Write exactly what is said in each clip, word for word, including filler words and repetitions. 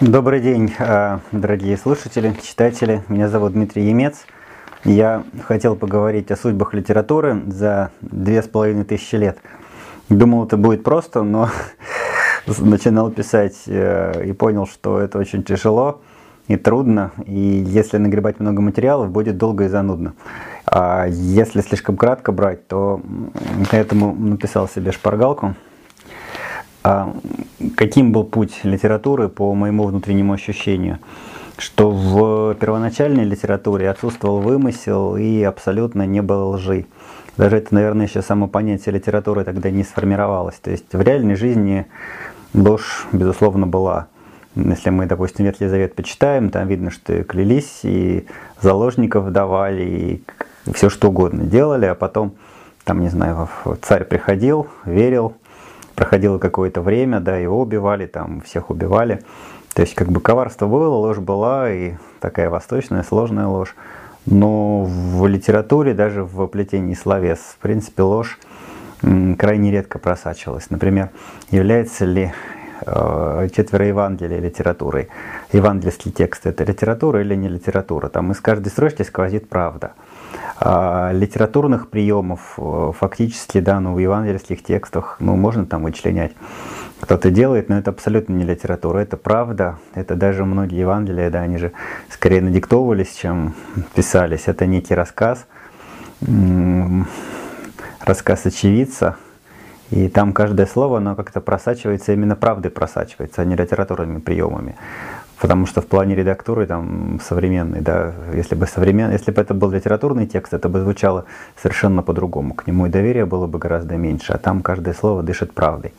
Добрый день, дорогие слушатели, читатели. Меня зовут Дмитрий Емец. Я хотел поговорить о судьбах литературы за две с половиной тысячи лет. Думал, это будет просто, но начинал писать и понял, что это очень тяжело и трудно. И если нагребать много материалов, будет долго и занудно. А если слишком кратко брать, то поэтому написал себе шпаргалку. Каким был путь литературы по моему внутреннему ощущению? Что в первоначальной литературе отсутствовал вымысел и абсолютно не было лжи. Даже это, наверное, еще само понятие литературы тогда не сформировалось. То есть в реальной жизни ложь, безусловно, была. Если мы, допустим, Ветхий Завет почитаем, там видно, что клялись, и заложников давали, и все что угодно делали, а потом, там, не знаю, царь приходил, верил, проходило какое-то время, да, его убивали, там, всех убивали. То есть, как бы коварство было, ложь была, и такая восточная, сложная ложь. Но в литературе, даже в плетении словес, в принципе, ложь крайне редко просачивалась. Например, является ли э, четверо Евангелий литературой? Евангельский текст — это литература или не литература? Там из каждой строчки сквозит правда. А литературных приемов фактически, да, ну, в евангельских текстах, ну, можно там вычленять. Кто-то делает, но это абсолютно не литература, это правда. Это даже многие Евангелия, да, они же скорее надиктовывались, чем писались. Это некий рассказ, рассказ очевидца. И там каждое слово, оно как-то просачивается, именно правдой просачивается, а не литературными приемами. Потому что в плане редактуры там современный, да, если бы современ... если бы это был литературный текст, это бы звучало совершенно по-другому. К нему и доверия было бы гораздо меньше, а там каждое слово дышит правдой.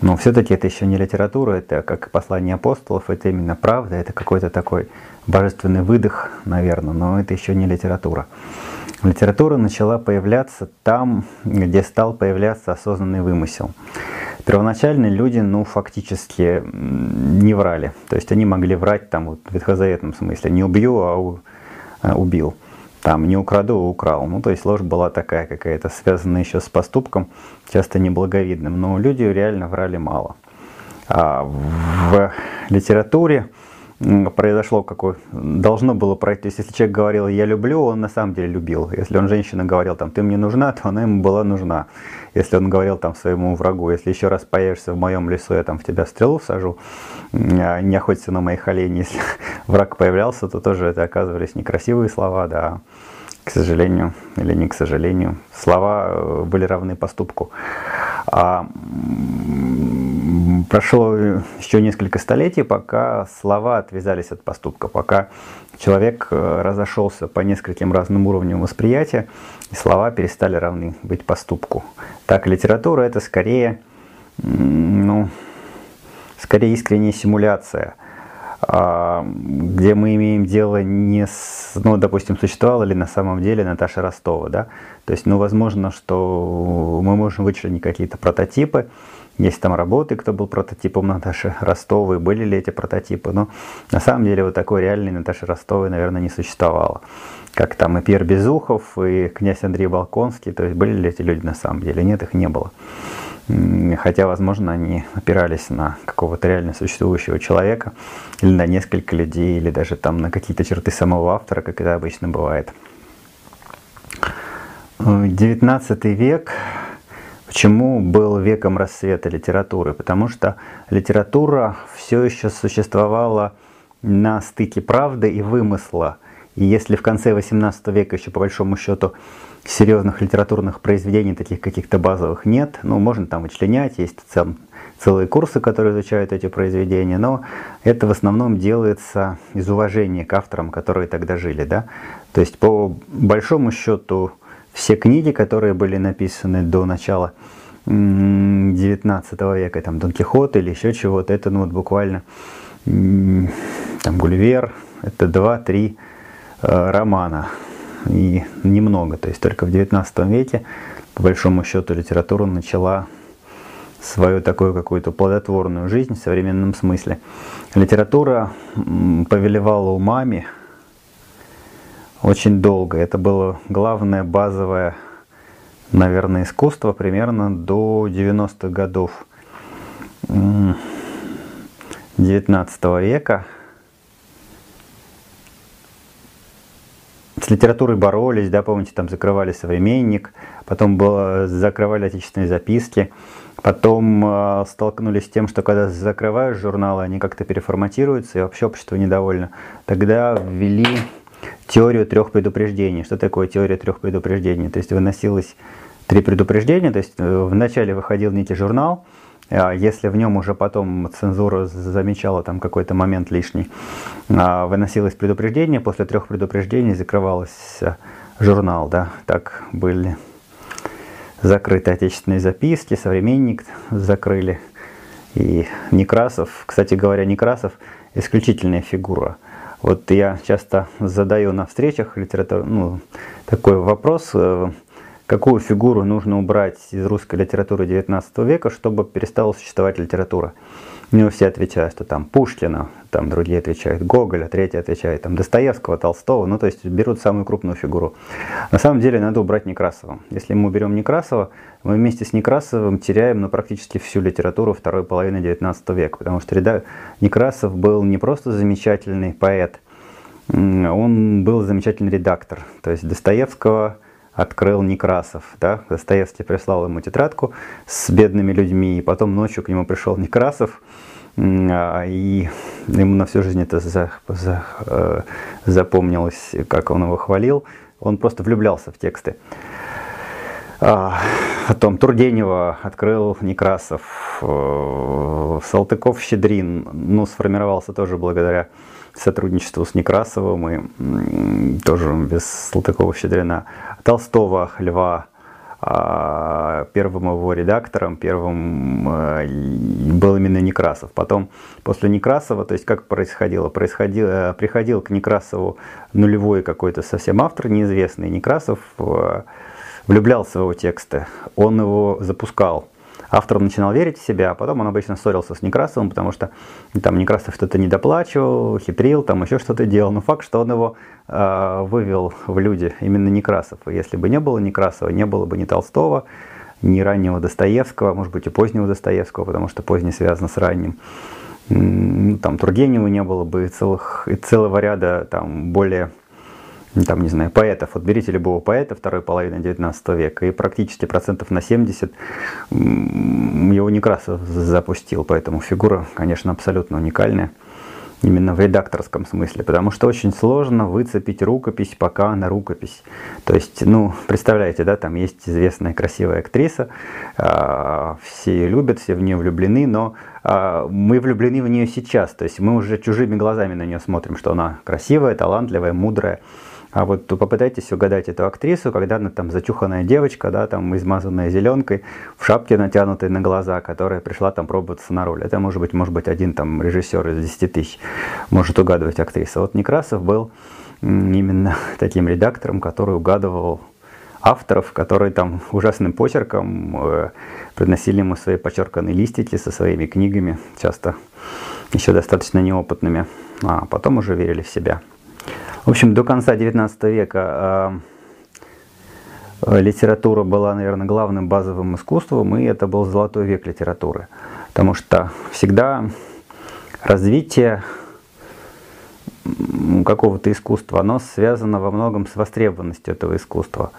Но все-таки это еще не литература, это как послание апостолов, это именно правда, это какой-то такой божественный выдох, наверное, но это еще не литература. Литература начала появляться там, где стал появляться осознанный вымысел. Первоначально люди, ну, фактически не врали. То есть они могли врать там, вот, в ветхозаветном смысле. Не убью, а, у... а убил. Там, не украду, а украл. Ну, то есть ложь была такая какая-то, связанная еще с поступком, часто неблаговидным. Но люди реально врали мало. А в литературе произошло какое... Должно было пройти. То есть если человек говорил «я люблю», он на самом деле любил. Если он женщина говорил там «ты мне нужна», то она ему была нужна. Если он говорил там своему врагу «если еще раз появишься в моем лесу, я там в тебя стрелу всажу, не охоться на моих оленей». Если враг появлялся, то тоже это оказывались некрасивые слова, да, к сожалению, или не к сожалению. Слова были равны поступку. А... Прошло еще несколько столетий, пока слова отвязались от поступка, пока человек разошелся по нескольким разным уровням восприятия, и слова перестали равны быть поступку. Так, литература — это скорее, ну, скорее искренняя симуляция, где мы имеем дело не с... Ну, допустим, существовала ли на самом деле Наташа Ростова, да? То есть, ну, возможно, что мы можем вычленить какие-то прототипы. Есть там работы, кто был прототипом Наташи Ростовой, были ли эти прототипы. Но на самом деле вот такой реальной Наташи Ростовой, наверное, не существовало. Как там и Пьер Безухов, и князь Андрей Волконский. То есть были ли эти люди на самом деле? Нет, их не было. Хотя, возможно, они опирались на какого-то реально существующего человека, или на несколько людей, или даже там на какие-то черты самого автора, как это обычно бывает. девятнадцатый век... Почему был веком расцвета литературы? Потому что литература все еще существовала на стыке правды и вымысла. И если в конце восемнадцатого века еще по большому счету серьезных литературных произведений, таких каких-то базовых, нет, ну, можно там вычленять, есть цел, целые курсы, которые изучают эти произведения, но это в основном делается из уважения к авторам, которые тогда жили, да? То есть по большому счету все книги, которые были написаны до начала девятнадцатого века, там Дон Кихот или еще чего-то, это, ну, вот буквально там Гульвер, это два-три э, романа и немного. То есть только в девятнадцатом веке, по большому счету, литература начала свою такую какую-то плодотворную жизнь в современном смысле. Литература повелевала умами очень долго. Это было главное базовое, наверное, искусство примерно до девяностых годов девятнадцатого века. С литературой боролись, да, помните, там закрывали «Современник», потом было, закрывали отечественные записки, потом э, столкнулись с тем, что когда закрываешь журналы, они как-то переформатируются, и вообще общество недовольно. Тогда ввели теорию трех предупреждений. Что такое теория трех предупреждений? То есть выносилось три предупреждения, то есть э, вначале выходил некий журнал, если в нем уже потом цензура замечала там какой-то момент лишний, выносилось предупреждение, после трех предупреждений закрывалось журнал, да, так были закрыты отечественные записки, «Современник» закрыли, и Некрасов, кстати говоря, Некрасов исключительная фигура. Вот я часто задаю на встречах литератур... ну, такой вопрос: какую фигуру нужно убрать из русской литературы девятнадцатого века, чтобы перестала существовать литература? Ну, все отвечают, что там Пушкина, там другие отвечают Гоголя, третий отвечает там Достоевского, Толстого, ну, то есть берут самую крупную фигуру. На самом деле надо убрать Некрасова. Если мы уберем Некрасова, мы вместе с Некрасовым теряем, ну, практически всю литературу второй половины девятнадцатого века, потому что Некрасов был не просто замечательный поэт, он был замечательный редактор, то есть Достоевского открыл Некрасов, да? Достоевский прислал ему тетрадку с бедными людьми, и потом ночью к нему пришел Некрасов, и ему на всю жизнь это за, за, запомнилось, как он его хвалил. Он просто влюблялся в тексты. Потом Тургенева открыл Некрасов, Салтыков-Щедрин, ну, сформировался тоже благодаря сотрудничеству с Некрасовым, и тоже без Салтыкова-Щедрина. Толстого Льва первым его редактором, первым был именно Некрасов. Потом, после Некрасова, то есть как происходило? происходило приходил к Некрасову нулевой какой-то совсем автор, неизвестный. Некрасов влюблялся в его тексты, он его запускал. Автор начинал верить в себя, а потом он обычно ссорился с Некрасовым, потому что там Некрасов что-то недоплачивал, хитрил, там еще что-то делал. Но факт, что он его э, вывел в люди, именно Некрасов. И если бы не было Некрасова, не было бы ни Толстого, ни раннего Достоевского, может быть, и позднего Достоевского, потому что поздний связан с ранним. Там Тургенева не было бы, и, целых, и целого ряда там более... там, не знаю, поэтов. Вот берите любого поэта второй половины девятнадцатого века, и практически процентов на семьдесят его Некрасов запустил. Поэтому фигура, конечно, абсолютно уникальная, именно в редакторском смысле, потому что очень сложно выцепить рукопись пока на рукопись. То есть, ну, представляете, да, там есть известная красивая актриса, э, все ее любят, все в нее влюблены, но э, мы влюблены в нее сейчас, то есть мы уже чужими глазами на нее смотрим, что она красивая, талантливая, мудрая. А вот попытайтесь угадать эту актрису, когда она там зачуханная девочка, да, там измазанная зеленкой, в шапке натянутой на глаза, которая пришла там пробоваться на роль. Это может быть, может быть, один там режиссер из десяти тысяч может угадывать актрису. Вот Некрасов был именно таким редактором, который угадывал авторов, которые там ужасным почерком э, приносили ему свои подчерканные листики со своими книгами, часто еще достаточно неопытными, а потом уже верили в себя. В общем, до конца девятнадцатого века э, литература была, наверное, главным базовым искусством, и это был золотой век литературы. Потому что всегда развитие какого-то искусства, оно связано во многом с востребованностью этого искусства.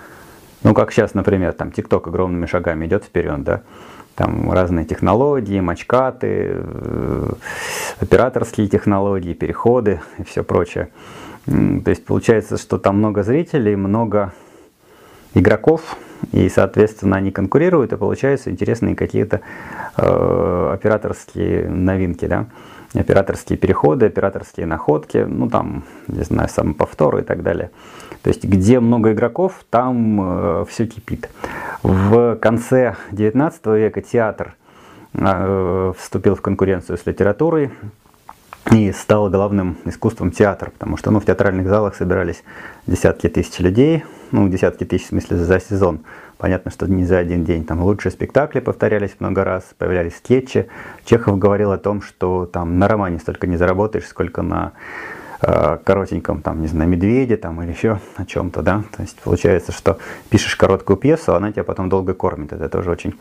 Ну, как сейчас, например, там ТикТок огромными шагами идет вперед, да? Там разные технологии, мачкаты, э, операторские технологии, переходы и все прочее. То есть получается, что там много зрителей, много игроков, и, соответственно, они конкурируют, и получаются интересные какие-то э, операторские новинки, да? Операторские переходы, операторские находки, ну там, не знаю, самоповторы и так далее. То есть где много игроков, там э, все кипит. В конце девятнадцатого века театр э, вступил в конкуренцию с литературой и стал главным искусством театра, потому что, ну, в театральных залах собирались десятки тысяч людей, ну, десятки тысяч, в смысле, за сезон. Понятно, что не за один день. Там лучшие спектакли повторялись много раз, появлялись скетчи. Чехов говорил о том, что там на романе столько не заработаешь, сколько на э, коротеньком, там, не знаю, «Медведе» там, или еще о чем-то, да. То есть получается, что пишешь короткую пьесу, она тебя потом долго кормит. Это тоже очень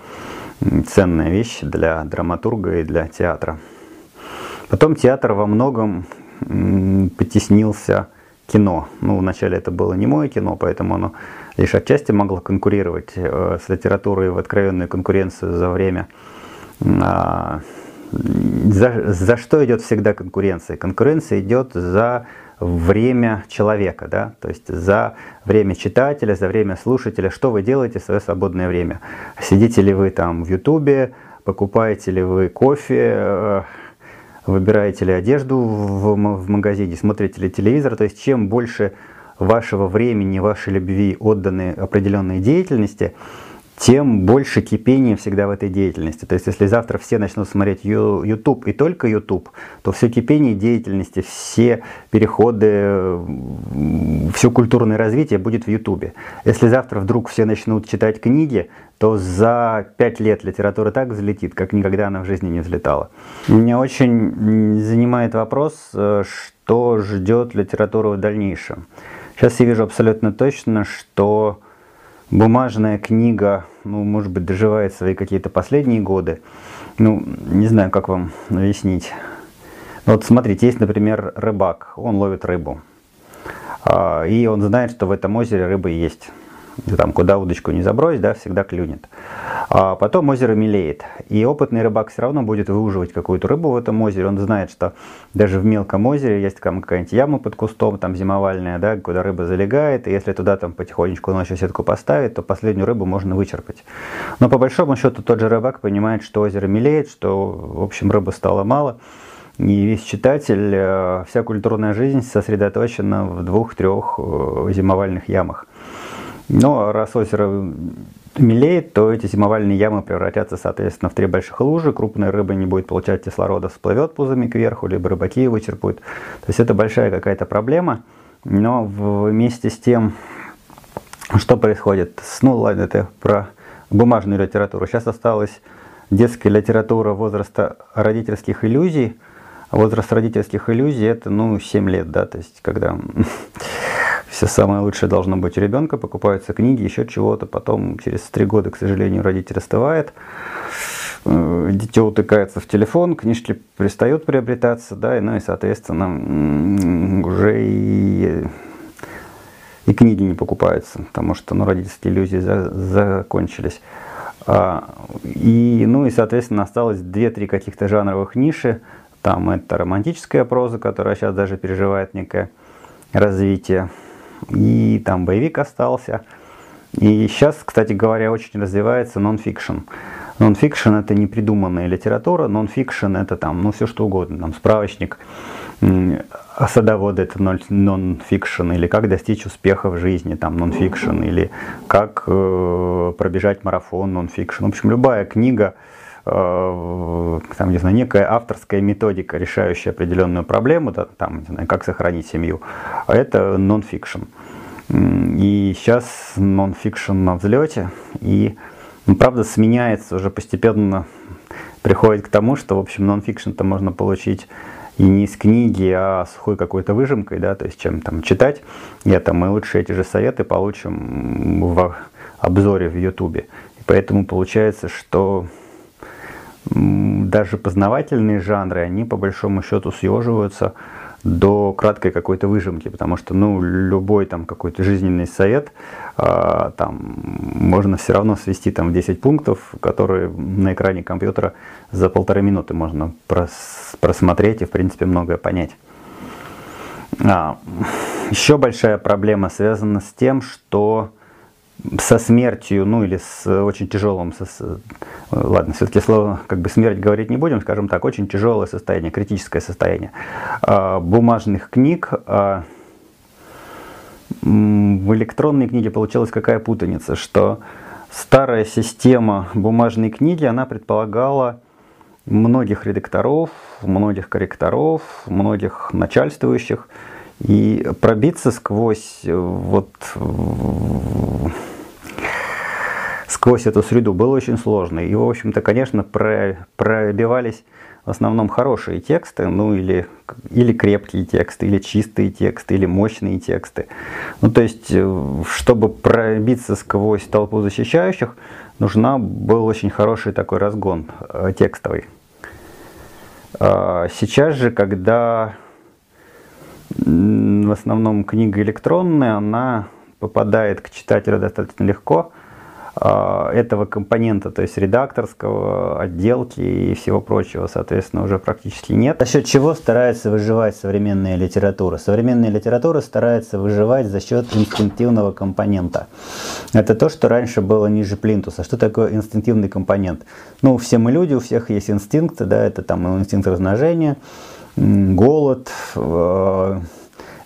ценная вещь для драматурга и для театра. Потом театр во многом потеснился кино. Ну, вначале это было немое кино, поэтому оно лишь отчасти могло конкурировать с литературой в откровенную конкуренцию за время. За, за что идет всегда конкуренция? Конкуренция идет за время человека, да? То есть за время читателя, за время слушателя. Что вы делаете в свое свободное время? Сидите ли вы там в Ютубе, покупаете ли вы кофе, выбираете ли одежду в, в магазине, смотрите ли телевизор? То есть чем больше вашего времени, вашей любви отданы определенной деятельности, тем больше кипения всегда в этой деятельности. То есть если завтра все начнут смотреть YouTube и только YouTube, то все кипение деятельности, все переходы, все культурное развитие будет в YouTube. Если завтра вдруг все начнут читать книги, то за пять лет литература так взлетит, как никогда она в жизни не взлетала. Меня очень занимает вопрос, что ждет литературу в дальнейшем. Сейчас я вижу абсолютно точно, что бумажная книга, ну, может быть, доживает свои какие-то последние годы. Ну, не знаю, как вам объяснить. Вот смотрите, есть, например, рыбак, он ловит рыбу. А, и он знает, что в этом озере рыба есть. Ты там куда удочку не забрось, да, всегда клюнет. А потом озеро мелеет. И опытный рыбак все равно будет выуживать какую-то рыбу в этом озере. Он знает, что даже в мелком озере есть там какая-нибудь яма под кустом, там зимовальная, да, куда рыба залегает. И если туда там потихонечку ночью сетку поставить, то последнюю рыбу можно вычерпать. Но по большому счету тот же рыбак понимает, что озеро мелеет, что, в общем, рыбы стало мало. И весь читатель, вся культурная жизнь сосредоточена в двух-трех зимовальных ямах. Но раз озеро мелеет, то эти зимовальные ямы превратятся, соответственно, в три больших лужи. Крупная рыба не будет получать кислорода, всплывет пузами кверху, либо рыбаки его черпают. То есть это большая какая-то проблема. Но вместе с тем, что происходит? Ну ладно, это про бумажную литературу. Сейчас осталась детская литература возраста родительских иллюзий. Возраст родительских иллюзий – это, ну, семь лет, да, то есть когда все самое лучшее должно быть у ребенка, покупаются книги, еще чего-то, потом через три года, к сожалению, родитель остывает, дитё утыкается в телефон, книжки перестают приобретаться, да, и, ну и, соответственно, уже и, и книги не покупаются, потому что, ну, родительские иллюзии за, закончились. А, и, ну и, соответственно, осталось две-три каких-то жанровых ниши, там это романтическая проза, которая сейчас даже переживает некое развитие. И там боевик остался. И сейчас, кстати говоря, очень развивается нон-фикшн. Нон-фикшн — это непридуманная литература. Нон-фикшн — это там, ну, все что угодно. Там справочник садовода — это нон-фикшн. Или как достичь успеха в жизни — там нон-фикшн. Или как э, пробежать марафон — нон-фикшн. В общем, любая книга, там, не знаю, некая авторская методика, решающая определенную проблему, да, там, не знаю, как сохранить семью, это нон-фикшн. И сейчас нон-фикшн на взлете, и, ну, правда, сменяется уже постепенно, приходит к тому, что, в общем, нон-фикшн-то можно получить и не из книги, а сухой какой-то выжимкой, да, то есть чем там читать. Я там, мы лучше эти же советы получим в обзоре в Ютубе. Поэтому получается, что даже познавательные жанры, они по большому счету съеживаются до краткой какой-то выжимки, потому что, ну, любой там какой-то жизненный совет э, там можно все равно свести там в десять пунктов, которые на экране компьютера за полторы минуты можно прос просмотреть и, в принципе, многое понять. А, еще большая проблема связана с тем, что со смертью, ну или с очень тяжелым, со, с, ладно, все-таки слово, как бы, смерть говорить не будем, скажем так, очень тяжелое состояние, критическое состояние а, бумажных книг. А, в электронной книге получилась какая путаница, что старая система бумажной книги, она предполагала многих редакторов, многих корректоров, многих начальствующих, и пробиться сквозь вот сквозь эту среду было очень сложно. И, в общем-то, конечно, про, пробивались в основном хорошие тексты, ну или, или крепкие тексты, или чистые тексты, или мощные тексты. Ну, то есть, чтобы пробиться сквозь толпу защищающих, нужна был очень хороший такой разгон текстовый. Сейчас же, когда в основном книга электронная, она попадает к читателю достаточно легко, этого компонента, то есть редакторского, отделки и всего прочего, соответственно, уже практически нет. За счет чего старается выживать современная литература? Современная литература старается выживать за счет инстинктивного компонента. Это то, что раньше было ниже плинтуса. Что такое инстинктивный компонент? Ну, все мы люди, у всех есть инстинкты, да, это там инстинкт размножения, голод,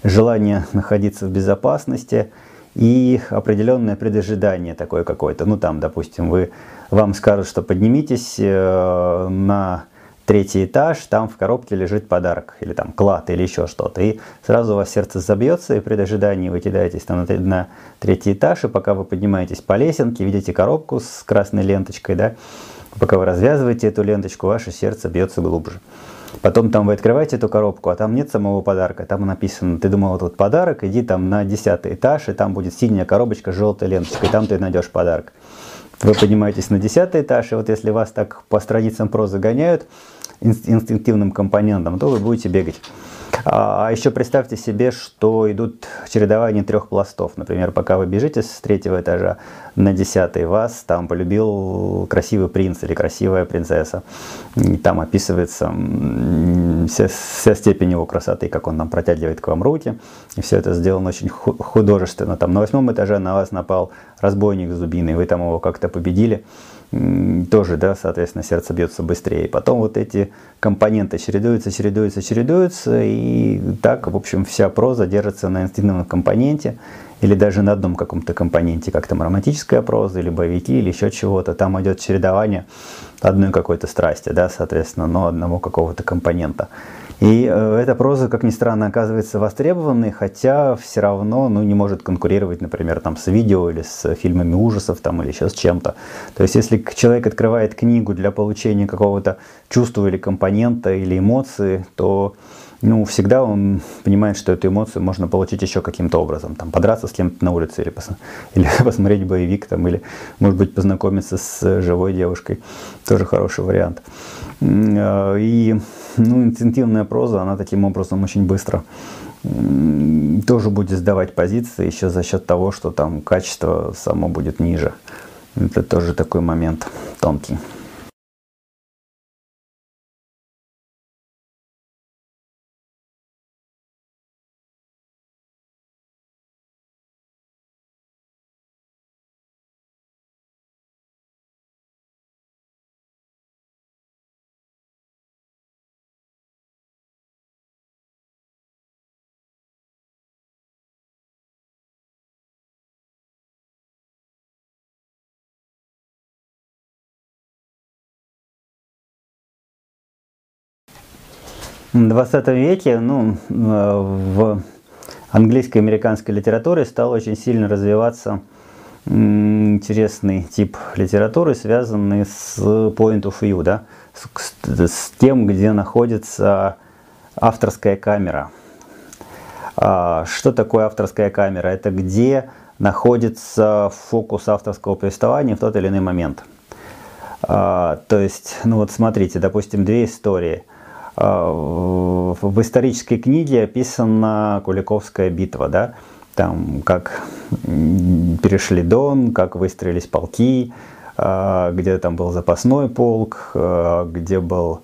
желание находиться в безопасности и определенное предожидание такое какое-то. Ну там, допустим, вы, вам скажут, что поднимитесь э, на третий этаж, там в коробке лежит подарок, или там клад, или еще что-то. И сразу у вас сердце забьется, и в предожидании вы кидаетесь там на, на третий этаж, и пока вы поднимаетесь по лесенке, видите коробку с красной ленточкой, да, пока вы развязываете эту ленточку, ваше сердце бьется глубже. Потом там вы открываете эту коробку, а там нет самого подарка. Там написано, ты думал, вот подарок, иди там на десятый этаж, и там будет синяя коробочка с желтой ленточкой, и там ты найдешь подарок. Вы поднимаетесь на десятый этаж, и вот если вас так по страницам прозы гоняют инстинктивным компонентом, то вы будете бегать. А еще представьте себе, что идут чередования трех пластов. Например, пока вы бежите с третьего этажа на десятый, вас там полюбил красивый принц или красивая принцесса. И там описывается вся, вся степень его красоты, как он там протягивает к вам руки. И все это сделано очень художественно. Там на восьмом этаже на вас напал разбойник с дубиной, вы там его как-то победили. Тоже, да, соответственно, сердце бьется быстрее. Потом вот эти компоненты чередуются, чередуются, чередуются, и так, в общем, вся проза держится на инстинктивном компоненте, или даже на одном каком-то компоненте, как там романтическая проза, или боевики, или еще чего-то. Там идет чередование одной какой-то страсти, да, соответственно, но одного какого-то компонента. И э, эта проза, как ни странно, оказывается востребованной, хотя все равно, ну, не может конкурировать, например, там, с видео или с фильмами ужасов там, или еще с чем-то. То есть, если человек открывает книгу для получения какого-то чувства или компонента, или эмоции, то ну, всегда он понимает, что эту эмоцию можно получить еще каким-то образом. Там, подраться с кем-то на улице, или, пос... или посмотреть боевик, там, или, может быть, познакомиться с живой девушкой. Тоже хороший вариант. И ну, инстинктивная проза, она таким образом очень быстро тоже будет сдавать позиции, еще за счет того, что там качество само будет ниже. Это тоже такой момент тонкий. В двадцатом веке ну, в английской и американской литературе стал очень сильно развиваться интересный тип литературы, связанный с point of view, да? с, с тем, где находится авторская камера. Что такое авторская камера? Это где находится фокус авторского повествования в тот или иной момент. То есть, ну вот смотрите, допустим, две истории. В исторической книге описана Куликовская битва, да? Там как перешли Дон, как выстроились полки, где там был запасной полк, где был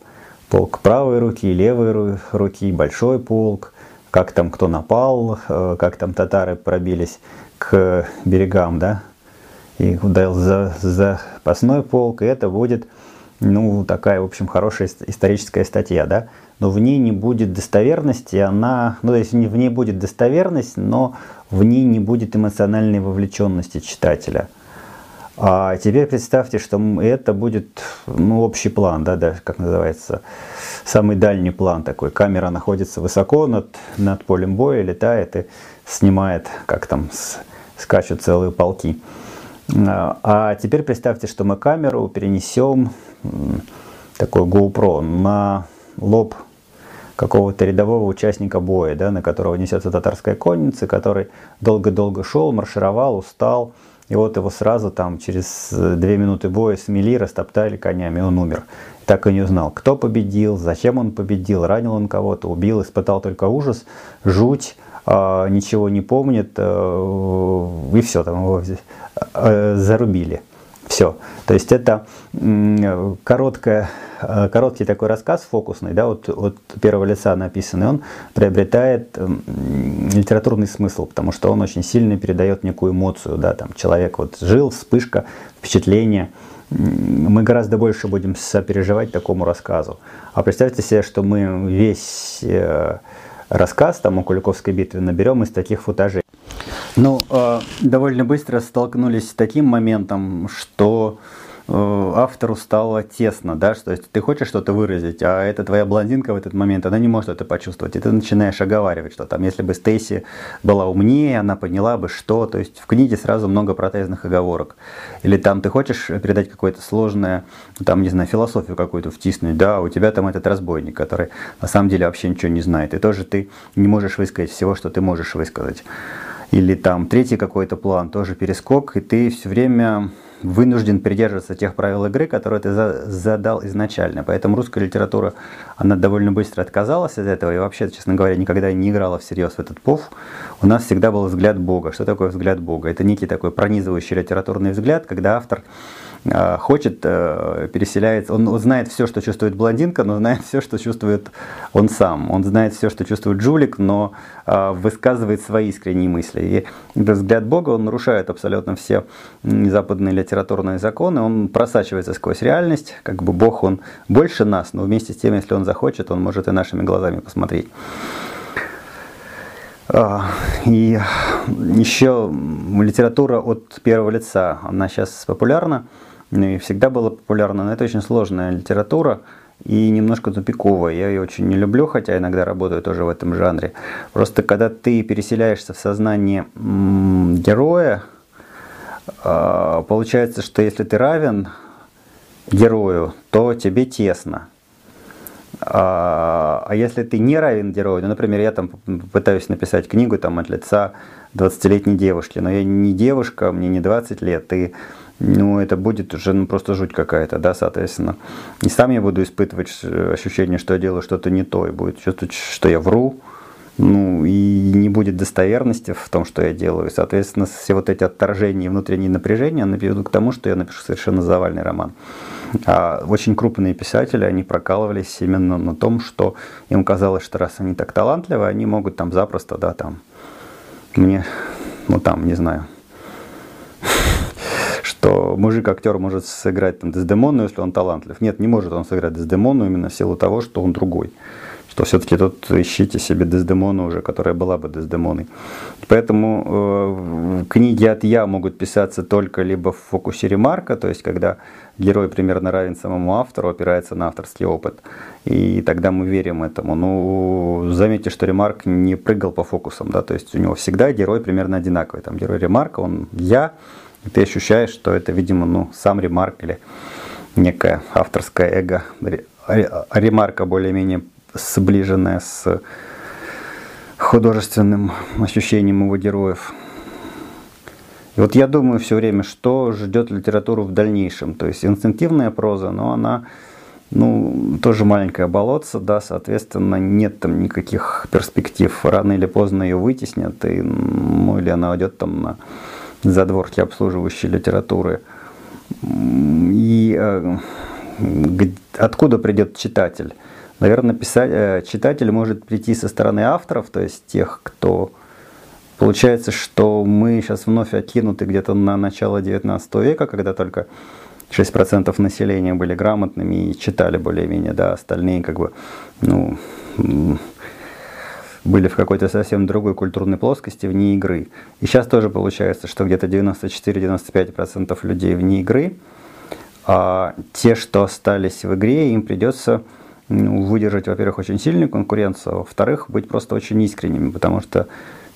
полк правой руки, левой руки, большой полк, как там кто напал, как там татары пробились к берегам, да? И ударил за запасной полк, и это будет... Ну, такая, в общем, хорошая историческая статья, да, но в ней не будет достоверности, она, ну, то есть в ней будет достоверность, но в ней не будет эмоциональной вовлеченности читателя. А теперь представьте, что это будет, ну, общий план, да, даже, как называется, самый дальний план такой. Камера находится высоко над, над полем боя, летает и снимает, как там скачут целые полки. А теперь представьте, что мы камеру перенесем, такой GoPro, на лоб какого-то рядового участника боя, да, на которого несется татарская конница, который долго-долго шел, маршировал, устал, И вот его сразу там через две минуты боя смели, растоптали конями, он умер. Так и не узнал, кто победил, зачем он победил, ранил он кого-то, убил, испытал только ужас, жуть, ничего не помнит, и все, там его зарубили. Все. То есть это короткое, короткий такой рассказ, фокусный, да, вот от первого лица написанный, он приобретает литературный смысл, потому что он очень сильно передает некую эмоцию, да, там человек вот жил, вспышка, впечатление. Мы гораздо больше будем сопереживать такому рассказу. А представьте себе, что мы весь рассказ там, о Куликовской битве наберем из таких футажей. Ну, э, довольно быстро столкнулись с таким моментом, что э, автору стало тесно, да, что есть, ты хочешь что-то выразить, а эта твоя блондинка в этот момент, она не может это почувствовать, и ты начинаешь оговаривать, что там, если бы Стейси была умнее, она поняла бы что, то есть в книге сразу много протезных оговорок, или там ты хочешь передать какое-то сложное, там, не знаю, философию какую-то втиснуть, да, у тебя там этот разбойник, который на самом деле вообще ничего не знает, и тоже ты не можешь высказать всего, что ты можешь высказать. Или там третий какой-то план, тоже перескок, и ты все время вынужден придерживаться тех правил игры, которые ты за задал изначально. Поэтому русская литература, она довольно быстро отказалась от этого, и вообще, честно говоря, никогда не играла всерьез в этот пов. У нас всегда был взгляд Бога. Что такое взгляд Бога? Это некий такой пронизывающий литературный взгляд, когда автор э, хочет, э, переселяется, он, он знает все, что чувствует блондинка, но знает все, что чувствует он сам. Он знает все, что чувствует жулик, но э, высказывает свои искренние мысли. И этот взгляд Бога, он нарушает абсолютно все западные литературы. Литературные законы, он просачивается сквозь реальность, как бы Бог, он больше нас, но вместе с тем, если он захочет, он может и нашими глазами посмотреть. И еще литература от первого лица, она сейчас популярна, и всегда была популярна, но это очень сложная литература и немножко тупиковая, я ее очень не люблю, хотя иногда работаю тоже в этом жанре. Просто когда ты переселяешься в сознание героя, получается, что если ты равен герою, то тебе тесно. А если ты не равен герою, ну, например, я там пытаюсь написать книгу там, от лица двадцатилетней девушки, но я не девушка, мне не двадцать лет, и ну, это будет уже ну, просто жуть какая-то, да, соответственно. И сам я буду испытывать ощущение, что я делаю что-то не то, и будет чувствовать, что я вру. Ну, и не будет достоверности в том, что я делаю. Соответственно, все вот эти отторжения и внутренние напряжения приведут к тому, что я напишу совершенно завальный роман. А очень крупные писатели, они прокалывались именно на том, что им казалось, что раз они так талантливы, они могут там запросто, да, там, мне, ну там, не знаю, что мужик-актер может сыграть там Дездемону, если он талантлив. Нет, не может он сыграть Дездемону именно в силу того, что он другой. То все-таки тут ищите себе Дездемону уже, которая была бы Дездемоной. Поэтому э, книги от «я» могут писаться только либо в фокусе Ремарка, то есть когда герой примерно равен самому автору, опирается на авторский опыт, и тогда мы верим этому. Ну, заметьте, что Ремарк не прыгал по фокусам, да, то есть у него всегда герой примерно одинаковый. Там герой Ремарка, он «я», и ты ощущаешь, что это, видимо, ну, сам Ремарк или некое авторское эго Ремарка более-менее сближенная с художественным ощущением его героев. И вот я думаю все время, что ждет литературу в дальнейшем. То есть инстинктивная проза, но она ну, тоже маленькая болотца, да, соответственно, нет там никаких перспектив. Рано или поздно ее вытеснят, и, ну, или она уйдет там на задворки обслуживающей литературы. И откуда придет читатель? Наверное, писать, читатель может прийти со стороны авторов, то есть тех, кто... Получается, что мы сейчас вновь откинуты где-то на начало девятнадцатого века, когда только шесть процентов населения были грамотными и читали более-менее, да, остальные как бы, ну, были в какой-то совсем другой культурной плоскости, вне игры. И сейчас тоже получается, что где-то девяносто четыре — девяносто пять процентов людей вне игры, а те, что остались в игре, им придется... выдержать, во-первых, очень сильную конкуренцию, а во-вторых, быть просто очень искренними, потому что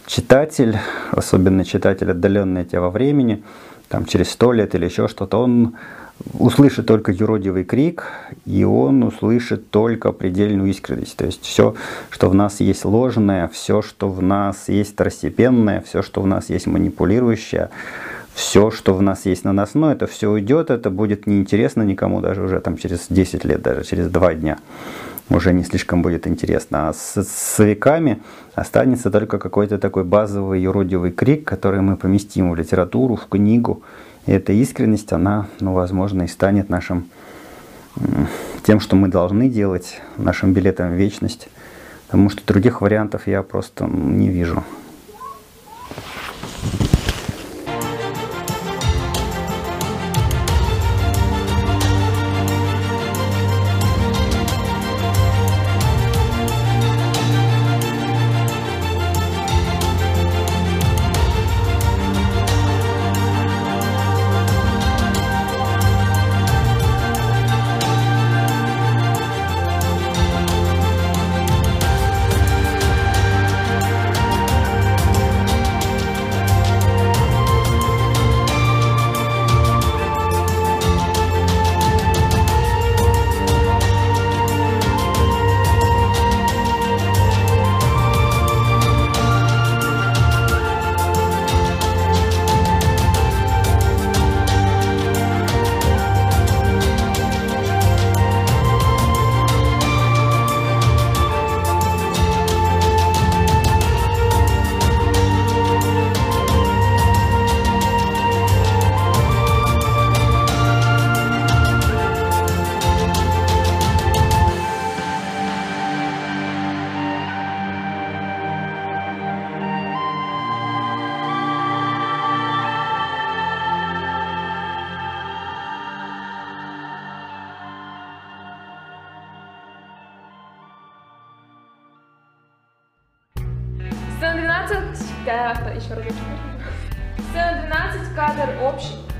читатель, особенно читатель, отдаленный от тебя во времени, там, через сто лет или еще что-то, он услышит только юродивый крик, и он услышит только предельную искренность. То есть все, что в нас есть ложное, все, что в нас есть второстепенное, все, что в нас есть манипулирующее, все, что в нас есть наносное, это все уйдет, это будет неинтересно никому даже уже там через десять лет, даже через два дня. Уже не слишком будет интересно. А с, с веками останется только какой-то такой базовый юродивый крик, который мы поместим в литературу, в книгу. И эта искренность, она, ну, возможно, и станет нашим тем, что мы должны делать, нашим билетом в вечность. Потому что других вариантов я просто не вижу. сто двенадцать, да, еще раз. сто двенадцать кадр общий.